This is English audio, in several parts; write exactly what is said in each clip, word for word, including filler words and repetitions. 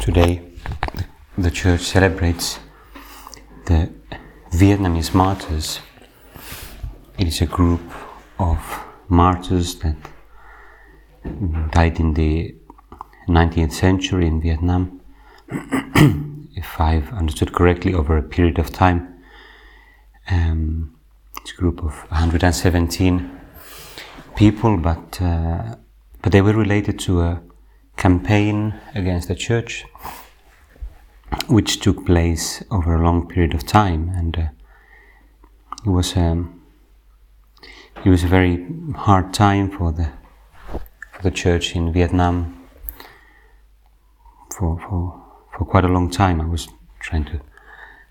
Today, the Church celebrates the Vietnamese martyrs. It is a group of martyrs that died in the nineteenth century in Vietnam, if I've understood correctly, over a period of time. Um, it's a group of one hundred seventeen people, but uh, but they were related to a campaign against the Church, which took place over a long period of time, and uh, it was um, it was a very hard time for the for the Church in Vietnam for for for quite a long time. I was trying to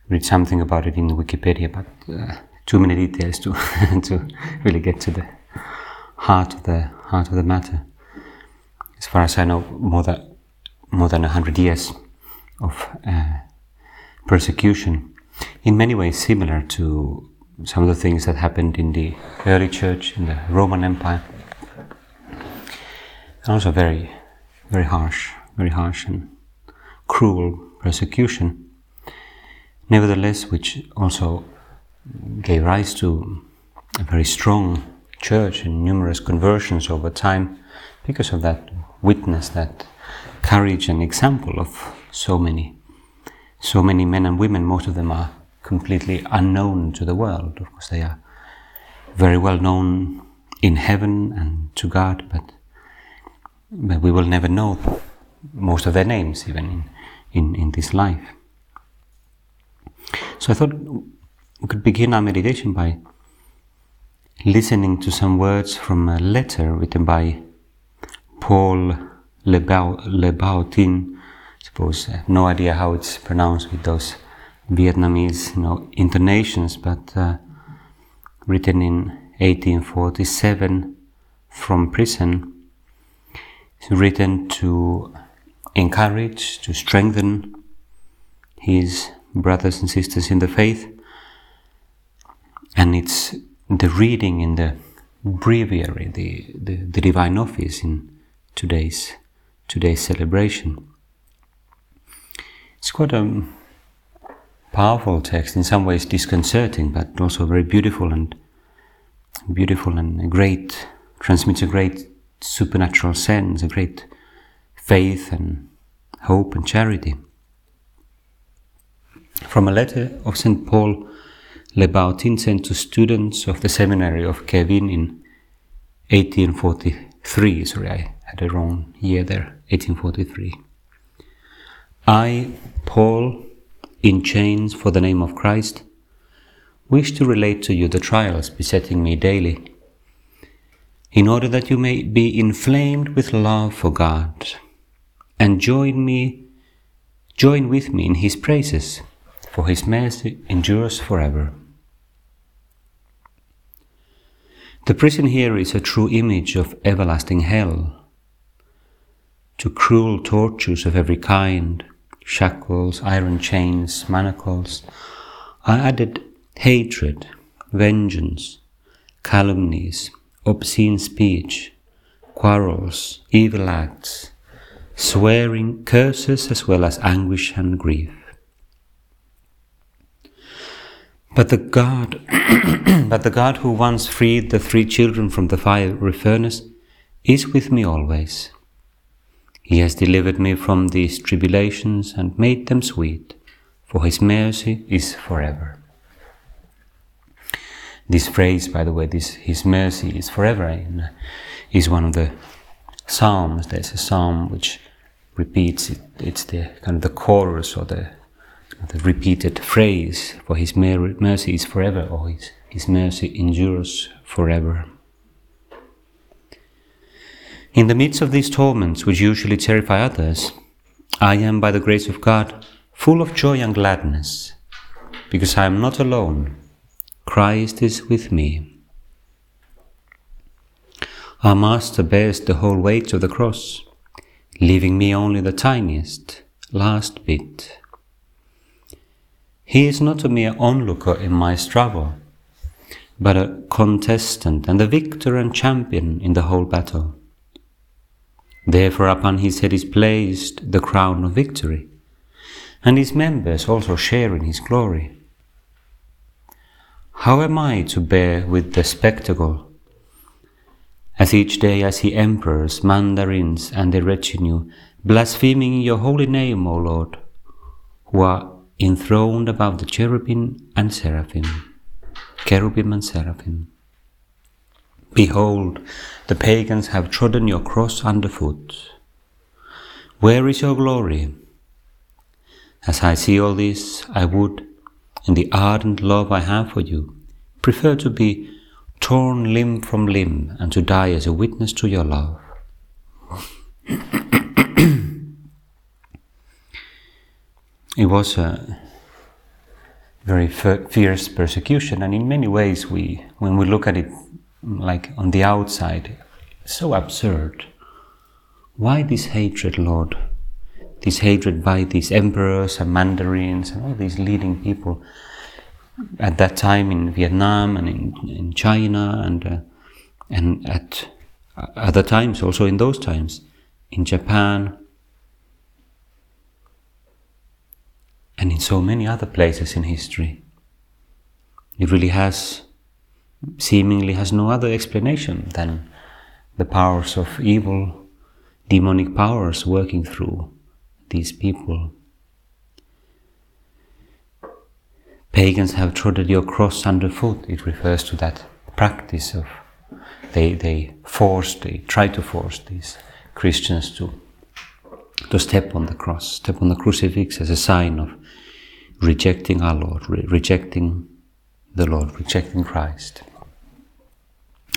read something about it in Wikipedia, but uh, too many details to to really get to the heart of the heart of the matter. As far as I know, more than more than a hundred years of uh, persecution, in many ways similar to some of the things that happened in the early Church in the Roman Empire, and also very, very harsh, very harsh and cruel persecution. Nevertheless, which also gave rise to a very strong Church and numerous conversions over time, because of that witness, that courage and example of so many, so many men and women. Most of them are completely unknown to the world. Of course, they are very well known in heaven and to God, but but we will never know most of their names, even in in, in this life. So I thought we could begin our meditation by listening to some words from a letter written by Paul Le-Bao-Tin. I suppose I have no idea how it's pronounced with those Vietnamese, you know, intonations, but uh, written in eighteen forty-seven from prison. It's written to encourage, to strengthen his brothers and sisters in the faith, and it's the reading in the breviary, the, the, the divine office in today's today's celebration. It's quite a powerful text, in some ways disconcerting, but also very beautiful and beautiful and great, transmits a great supernatural sense, a great faith and hope and charity. From a letter of Saint Paul Le-Bao-Tinh sent to students of the seminary of Kevin in eighteen forty-three, sorry, I had a wrong year there, eighteen forty-three. I, Paul, in chains for the name of Christ, wish to relate to you the trials besetting me daily, in order that you may be inflamed with love for God, and join me, join with me in His praises, for His mercy endures forever. The prison here is a true image of everlasting hell, to cruel tortures of every kind, shackles, iron chains, manacles, are added hatred, vengeance, calumnies, obscene speech, quarrels, evil acts, swearing, curses, as well as anguish and grief. But the God, but the God who once freed the three children from the fiery furnace is with me always. He has delivered me from these tribulations and made them sweet, for His mercy is forever. This phrase, by the way, this His mercy is forever, is one of the psalms. There's a psalm which repeats it. It's the kind of the chorus or the the repeated phrase, for His mercy is forever, or His, his mercy endures forever. In the midst of these torments, which usually terrify others, I am, by the grace of God, full of joy and gladness, because I am not alone. Christ is with me. Our Master bears the whole weight of the cross, leaving me only the tiniest, last bit. He is not a mere onlooker in my struggle, but a contestant and a victor and champion in the whole battle. Therefore upon his head is placed the crown of victory, and his members also share in his glory. How am I to bear with the spectacle, as each day I see emperors, mandarins, and their retinue, blaspheming your holy name, O Lord, who are enthroned above the cherubim and seraphim, cherubim and seraphim. Behold, the pagans have trodden your cross underfoot. Where is your glory? As I see all this, I would, in the ardent love I have for you, prefer to be torn limb from limb and to die as a witness to your love. It was a very fierce persecution, and in many ways we, when we look at it like on the outside, so absurd. Why this hatred, Lord? This hatred by these emperors and mandarins and all these leading people at that time in Vietnam and in, in China and uh, and at other times, also in those times, in Japan and in so many other places in history. It really has, seemingly has no other explanation than the powers of evil, demonic powers working through these people. Pagans have trodden your cross underfoot. It refers to that practice of they they forced, they try to force these Christians to to step on the cross, step on the crucifix as a sign of rejecting our Lord, re- rejecting the Lord, rejecting Christ.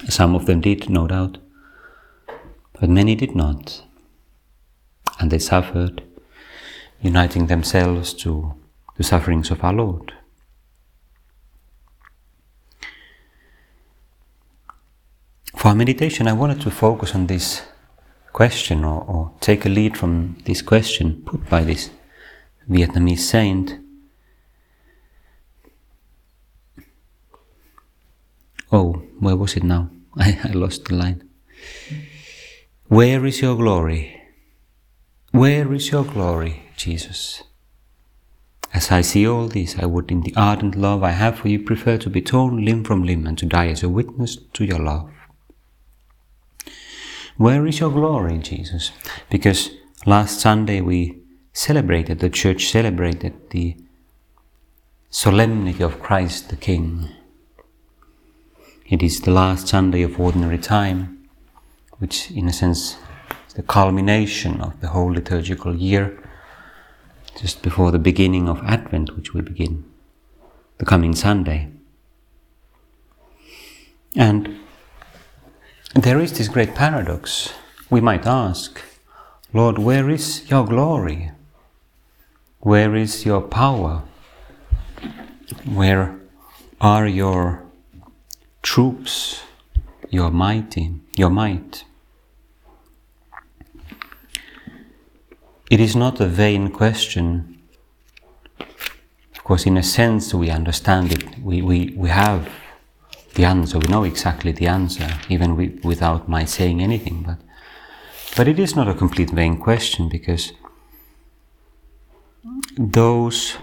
Some of them did, no doubt, but many did not. And they suffered, uniting themselves to the sufferings of our Lord. For our meditation, I wanted to focus on this question, or, or take a lead from this question put by this Vietnamese saint. Oh, where was it now? I, I lost the line. Where is your glory? Where is your glory, Jesus? As I see all this, I would, in the ardent love I have for you, prefer to be torn limb from limb and to die as a witness to your love. Where is your glory, Jesus? Because last Sunday we celebrated, the church celebrated the solemnity of Christ the King. It is the last Sunday of ordinary time, which in a sense is the culmination of the whole liturgical year, just before the beginning of Advent, which will begin the coming Sunday. And there is this great paradox. We might ask, Lord, where is your glory? Where is your power? Where are your troops, your mighty, your might? It is not a vain question. Of course, in a sense, we understand it. We, we, we have the answer, we know exactly the answer, even we, without my saying anything, but but it is not a complete vain question, because those,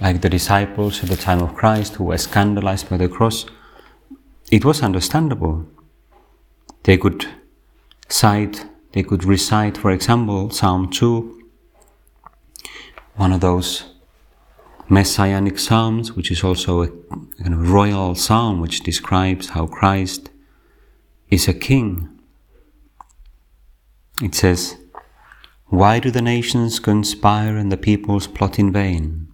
like the disciples at the time of Christ, who were scandalized by the cross, it was understandable. They could cite, they could recite, for example, Psalm two, one of those Messianic psalms, which is also a kind of royal psalm which describes how Christ is a king. It says, "Why do the nations conspire and the peoples plot in vain?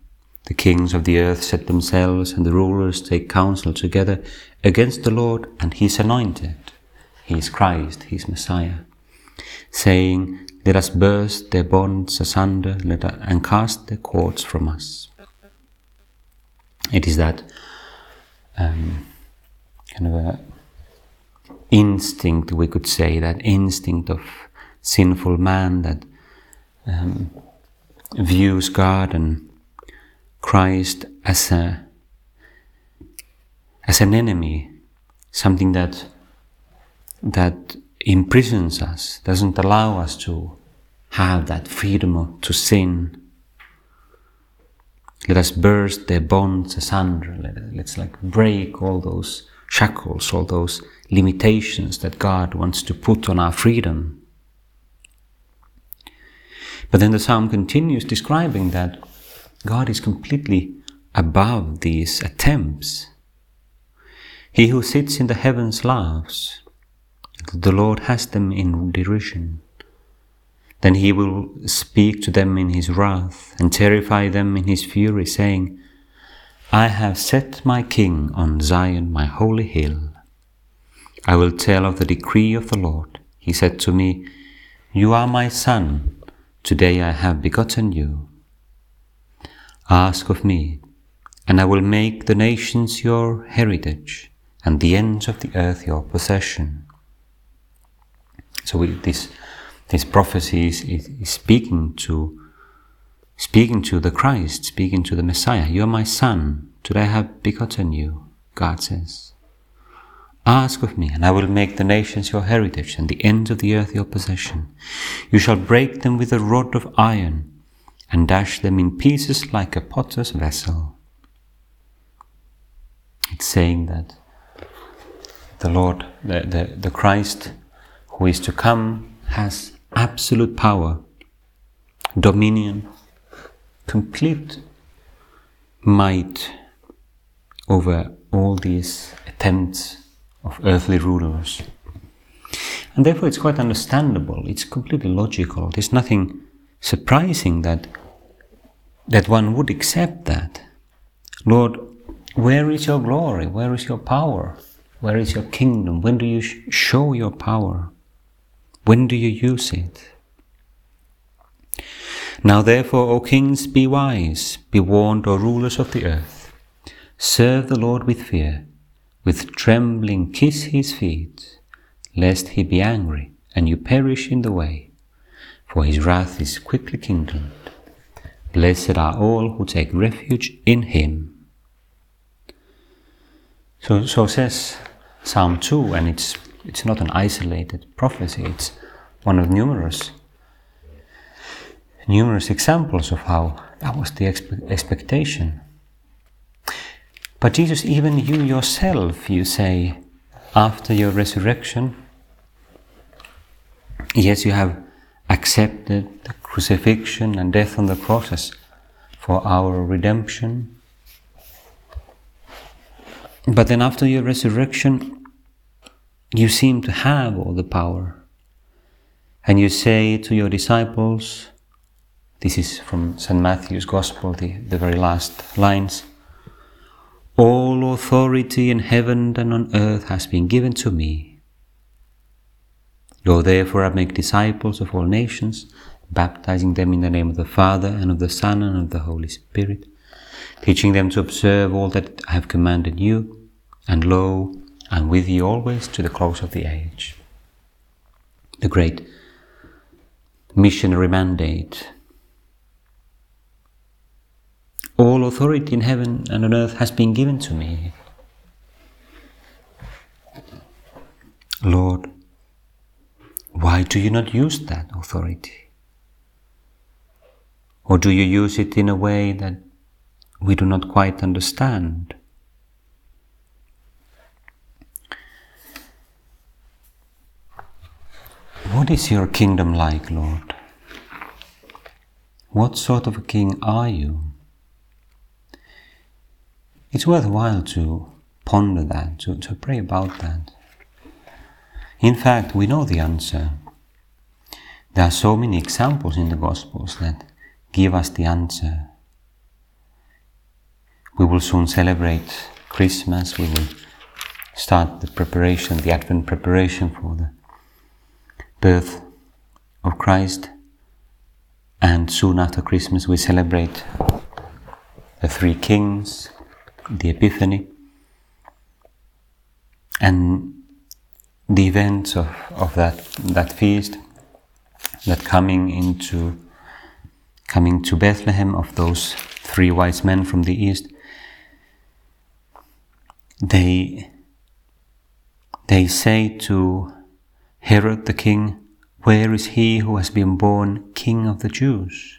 The kings of the earth set themselves and the rulers take counsel together against the Lord and his anointed." He is Christ, he is Messiah. saying, "Let us burst their bonds asunder let us, and cast their cords from us." It is that um, kind of a instinct, we could say, that instinct of sinful man that um, views God and Christ as a as an enemy, something that that imprisons us, doesn't allow us to have that freedom to sin. Let us burst their bonds asunder. Let's like break all those shackles, all those limitations that God wants to put on our freedom. But then the psalm continues describing that God is completely above these attempts. He who sits in the heavens laughs. The Lord has them in derision. Then he will speak to them in his wrath and terrify them in his fury, saying, "I have set my king on Zion, my holy hill. I will tell of the decree of the Lord. He said to me, 'You are my son. Today I have begotten you.' Ask of me, and I will make the nations your heritage and the ends of the earth your possession." So we, this this prophecy is, is, is speaking to speaking to the Christ, speaking to the Messiah. "You are my son, today I have begotten you," God says. "Ask of me, and I will make the nations your heritage and the ends of the earth your possession. You shall break them with a rod of iron and dash them in pieces like a potter's vessel." It's saying that the Lord, the, the, the Christ who is to come, has absolute power, dominion, complete might over all these attempts of earthly rulers. And therefore it's quite understandable, it's completely logical. There's nothing surprising that that one would accept that. "Lord, where is your glory? Where is your power? Where is your kingdom? When do you sh- show your power? When do you use it? Now therefore, O kings, be wise, be warned, O rulers of the earth. Serve the Lord with fear, with trembling kiss his feet, lest he be angry, and you perish in the way, for his wrath is quickly kindled. Blessed are all who take refuge in him." So, so says Psalm two, and it's it's not an isolated prophecy, it's one of numerous numerous examples of how that was the expe- expectation. But Jesus, even you yourself, you say, after your resurrection, yes, you have accepted the crucifixion and death on the cross as for our redemption. But then after your resurrection, you seem to have all the power. And you say to your disciples, this is from Saint Matthew's Gospel, the, the very last lines, "All authority in heaven and on earth has been given to me. Go therefore and make disciples of all nations, baptizing them in the name of the Father and of the Son and of the Holy Spirit, teaching them to observe all that I have commanded you, and lo, I am with you always to the close of the age." The great missionary mandate. All authority in heaven and on earth has been given to me. Lord, why do you not use that authority? Or do you use it in a way that we do not quite understand? What is your kingdom like, Lord? What sort of a king are you? It's worthwhile to ponder that, to, to pray about that. In fact, we know the answer. There are so many examples in the Gospels that give us the answer. We will soon celebrate Christmas. We will start the preparation, the Advent preparation for the birth of Christ, and soon after Christmas we celebrate the Three Kings, the Epiphany, and the events of, of that, that feast, that coming into coming to Bethlehem of those three wise men from the east, they they say to Herod the king, "Where is he who has been born King of the Jews?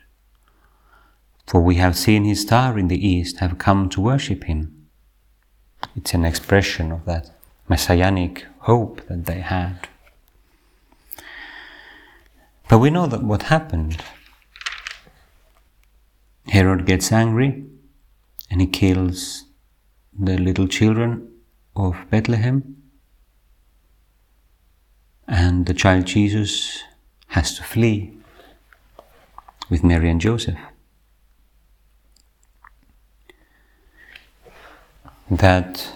For we have seen his star in the east, have come to worship him." It's an expression of that messianic hope that they had. But we know that what happened. Herod gets angry and he kills the little children of Bethlehem, and the child Jesus has to flee with Mary and Joseph. That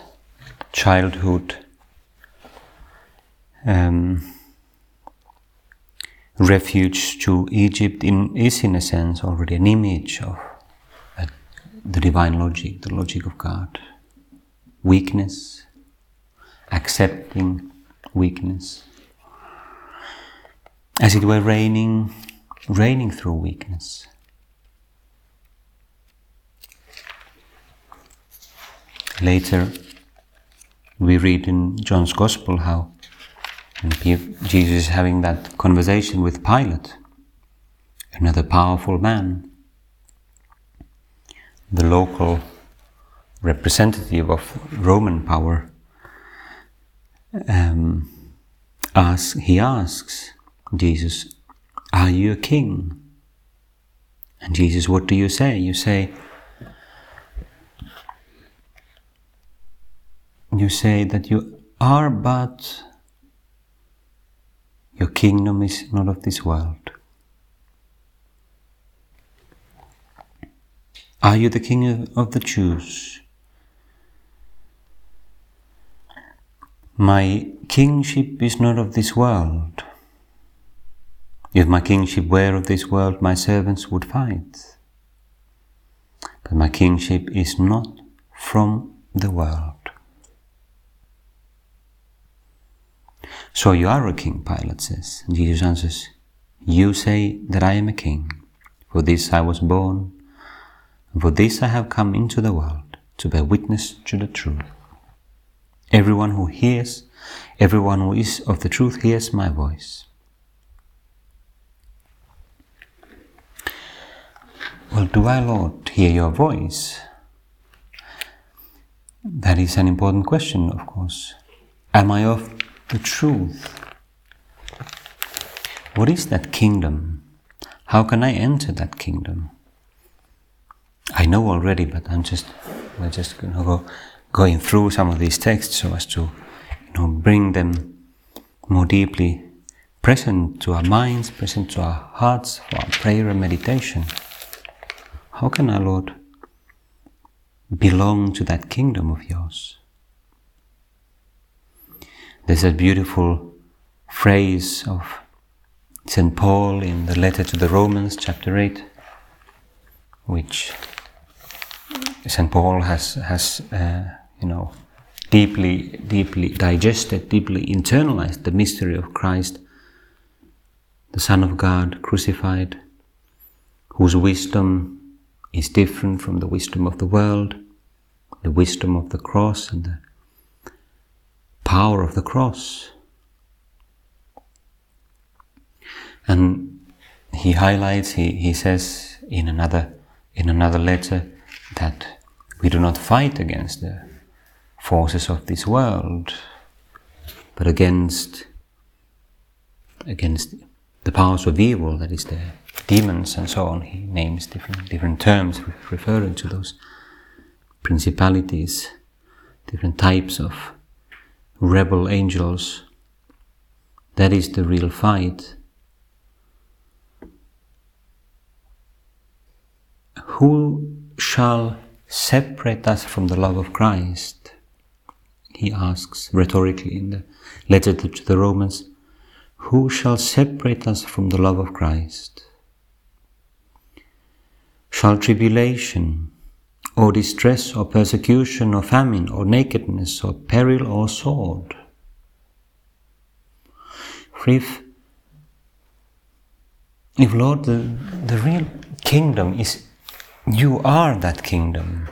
childhood um, refuge to Egypt in, is in a sense already an image of uh, the divine logic, the logic of God. Weakness, accepting weakness, as it were reigning, reigning through weakness. Later we read in John's Gospel how Jesus is having that conversation with Pilate, another powerful man, the local representative of Roman power. Um, as he asks Jesus, "Are you a king?" And Jesus, "What do you say?" You say, you say that you are, but your kingdom is not of this world. "Are you the king of, of the Jews?" "My kingship is not of this world. If my kingship were of this world, my servants would fight. But my kingship is not from the world." "So you are a king," Pilate says. And Jesus answers, "You say that I am a king. For this I was born, and for this I have come into the world, to bear witness to the truth. Everyone who hears, everyone who is of the truth hears my voice." "Well, do I, Lord, hear your voice?" That is an important question, of course. Am I of the truth? What is that kingdom? How can I enter that kingdom? I know already, but I'm just we're just going to go going through some of these texts so as to, you know, bring them more deeply present to our minds, present to our hearts, for our prayer and meditation. How can I, Lord, belong to that kingdom of yours? There's a beautiful phrase of Saint Paul in the letter to the Romans, chapter eight, which Saint Paul has, has uh, you know, deeply, deeply digested, deeply internalized the mystery of Christ, the Son of God crucified, whose wisdom is different from the wisdom of the world, the wisdom of the cross and the power of the cross. And he highlights, he, he says in another in another letter, that we do not fight against the forces of this world, but against against the powers of evil, that is the demons and so on. He names different different terms referring to those principalities, different types of rebel angels. That is the real fight. "Who shall separate us from the love of Christ?" he asks rhetorically in the letter to the Romans. Who shall separate us from the love of Christ? Shall tribulation, or distress, or persecution, or famine, or nakedness, or peril, or sword? For if, if Lord, the, the real kingdom is, you are that kingdom,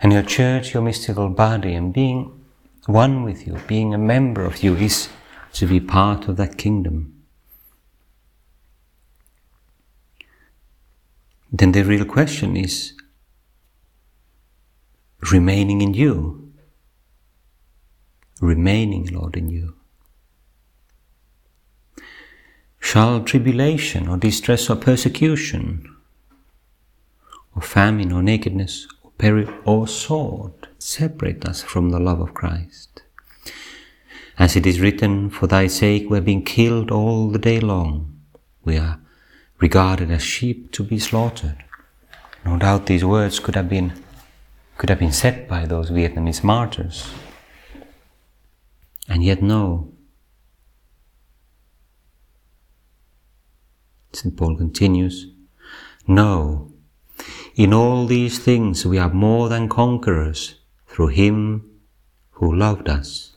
and your church, your mystical body, and being one with you, being a member of you, is to be part of that kingdom. Then the real question is remaining in you, remaining, Lord, in you. Shall tribulation or distress or persecution or famine or nakedness or peril or sword separate us from the love of Christ? As it is written, for thy sake we have been killed all the day long. We are regarded as sheep to be slaughtered. No doubt these words could have been could have been said by those Vietnamese martyrs. And yet no. Saint Paul continues, no, in all these things we are more than conquerors through him who loved us.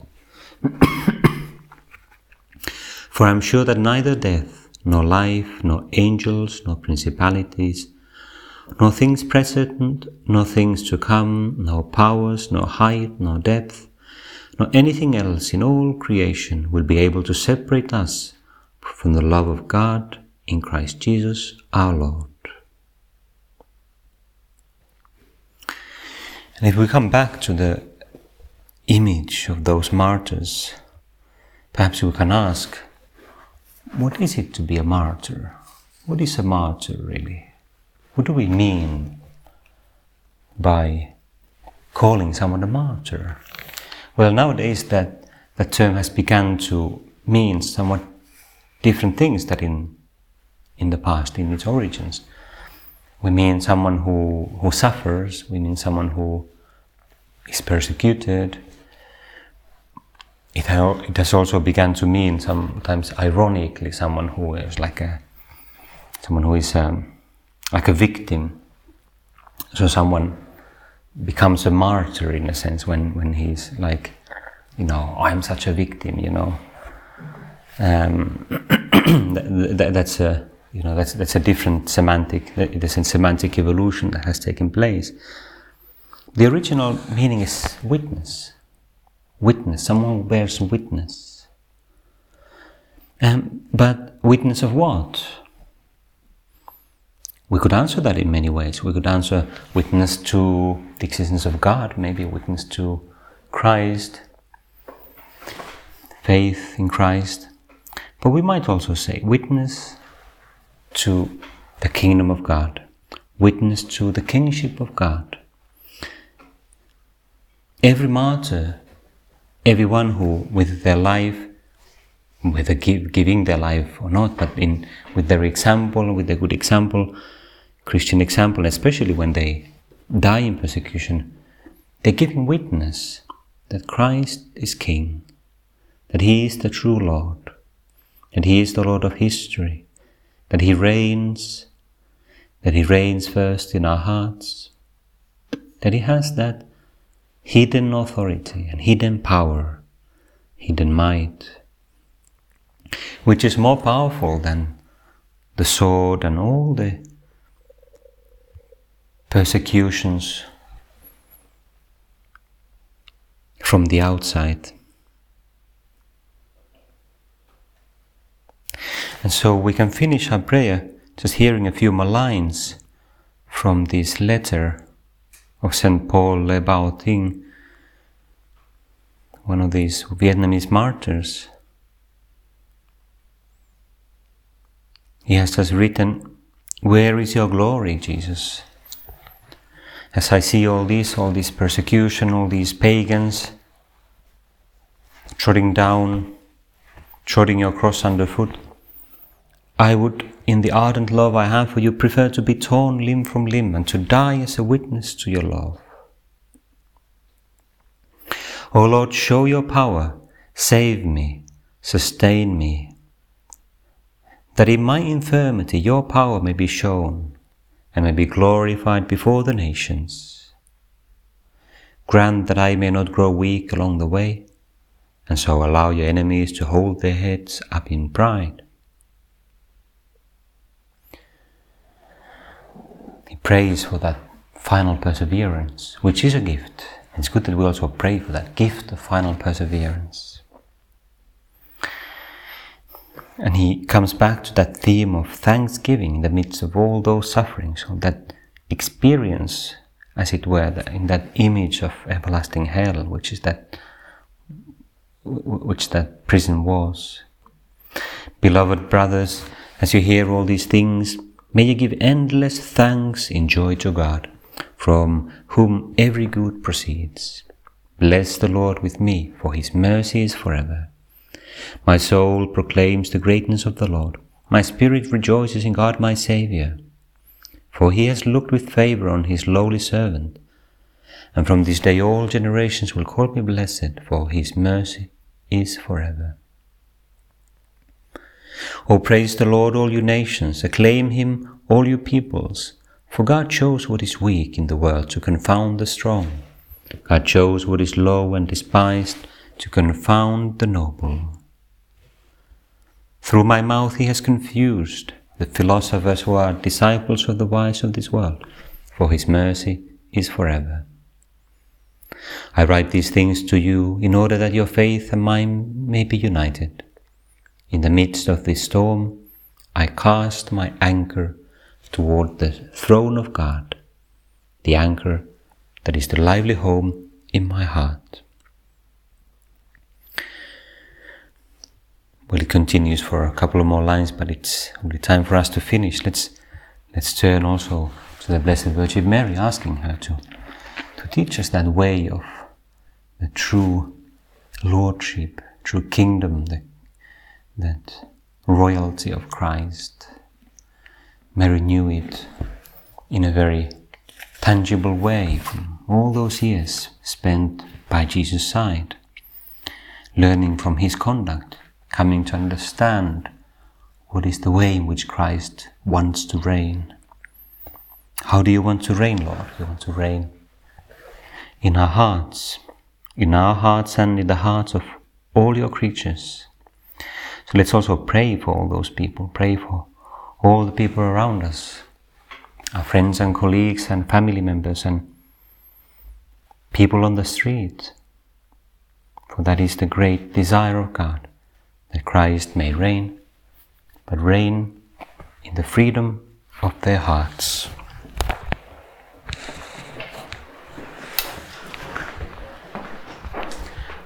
For I am sure that neither death, nor life, nor angels, nor principalities, nor things present, nor things to come, nor powers, nor height, nor depth, nor anything else in all creation will be able to separate us from the love of God in Christ Jesus our Lord. And if we come back to the image of those martyrs, perhaps we can ask, what is it to be a martyr? What is a martyr, really? What do we mean by calling someone a martyr? Well, nowadays that, that term has begun to mean somewhat different things than in, in the past, in its origins. We mean someone who, who suffers, we mean someone who is persecuted. It has also begun to mean, sometimes ironically, someone who is like a, someone who is a, like a victim. So someone becomes a martyr in a sense when, when he's like, you know, oh, I'm such a victim, you know. Um, that, that, that's a, you know, that's that's a different semantic. There's a semantic evolution that has taken place. The original meaning is witness. Witness, someone who bears witness. Um, but witness of what? We could answer that in many ways. We could answer witness to the existence of God, maybe witness to Christ, faith in Christ. But we might also say witness to the kingdom of God, witness to the kingship of God. Every martyr, everyone who, with their life, whether give, giving their life or not, but in with their example, with their good example, Christian example, especially when they die in persecution, they're giving witness that Christ is King, that He is the true Lord, that He is the Lord of history, that He reigns, that He reigns first in our hearts, that He has that hidden authority and hidden power, hidden might, which is more powerful than the sword and all the persecutions from the outside. And so we can finish our prayer just hearing a few more lines from this letter of Saint Paul Le-Bao-Tinh, one of these Vietnamese martyrs. He has just written, where is your glory, Jesus? As I see all this, all this persecution, all these pagans trotting down, trotting your cross underfoot, I would, in the ardent love I have for you, prefer to be torn limb from limb and to die as a witness to your love. O Lord, show your power, save me, Sustain me, that in my infirmity your power may be shown and may be glorified before the nations. Grant that I may not grow weak along the way, and so allow your enemies to hold their heads up in pride. He prays for that final perseverance, which is a gift. It's good that we also pray for that gift of final perseverance. And he comes back to that theme of thanksgiving in the midst of all those sufferings, or that experience, as it were, in that image of everlasting hell, which is that, which that prison was. Beloved brothers, as you hear all these things, may you give endless thanks in joy to God, from whom every good proceeds. Bless the Lord with me, for his mercy is forever. My soul proclaims the greatness of the Lord. My spirit rejoices in God my Saviour, for he has looked with favour on his lowly servant. And from this day all generations will call me blessed, for his mercy is forever. O praise the Lord, all you nations, acclaim him, all you peoples, for God chose what is weak in the world to confound the strong. God chose what is low and despised to confound the noble. Through my mouth he has confused the philosophers who are disciples of the wise of this world, for his mercy is forever. I write these things to you in order that your faith and mine may be united. In the midst of this storm, I cast my anchor toward the throne of God, the anchor that is the lively home in my heart. Well, it continues for a couple of more lines, but it's only time for us to finish. Let's let's turn also to the Blessed Virgin Mary, asking her to, to teach us that way of the true lordship, true kingdom, the, that royalty of Christ. Mary knew it in a very tangible way from all those years spent by Jesus' side, learning from his conduct, coming to understand what is the way in which Christ wants to reign. How do you want to reign, Lord? You want to reign in our hearts, in our hearts and in the hearts of all your creatures. So let's also pray for all those people, pray for all the people around us, our friends and colleagues and family members and people on the street. For that is the great desire of God, that Christ may reign, but reign in the freedom of their hearts.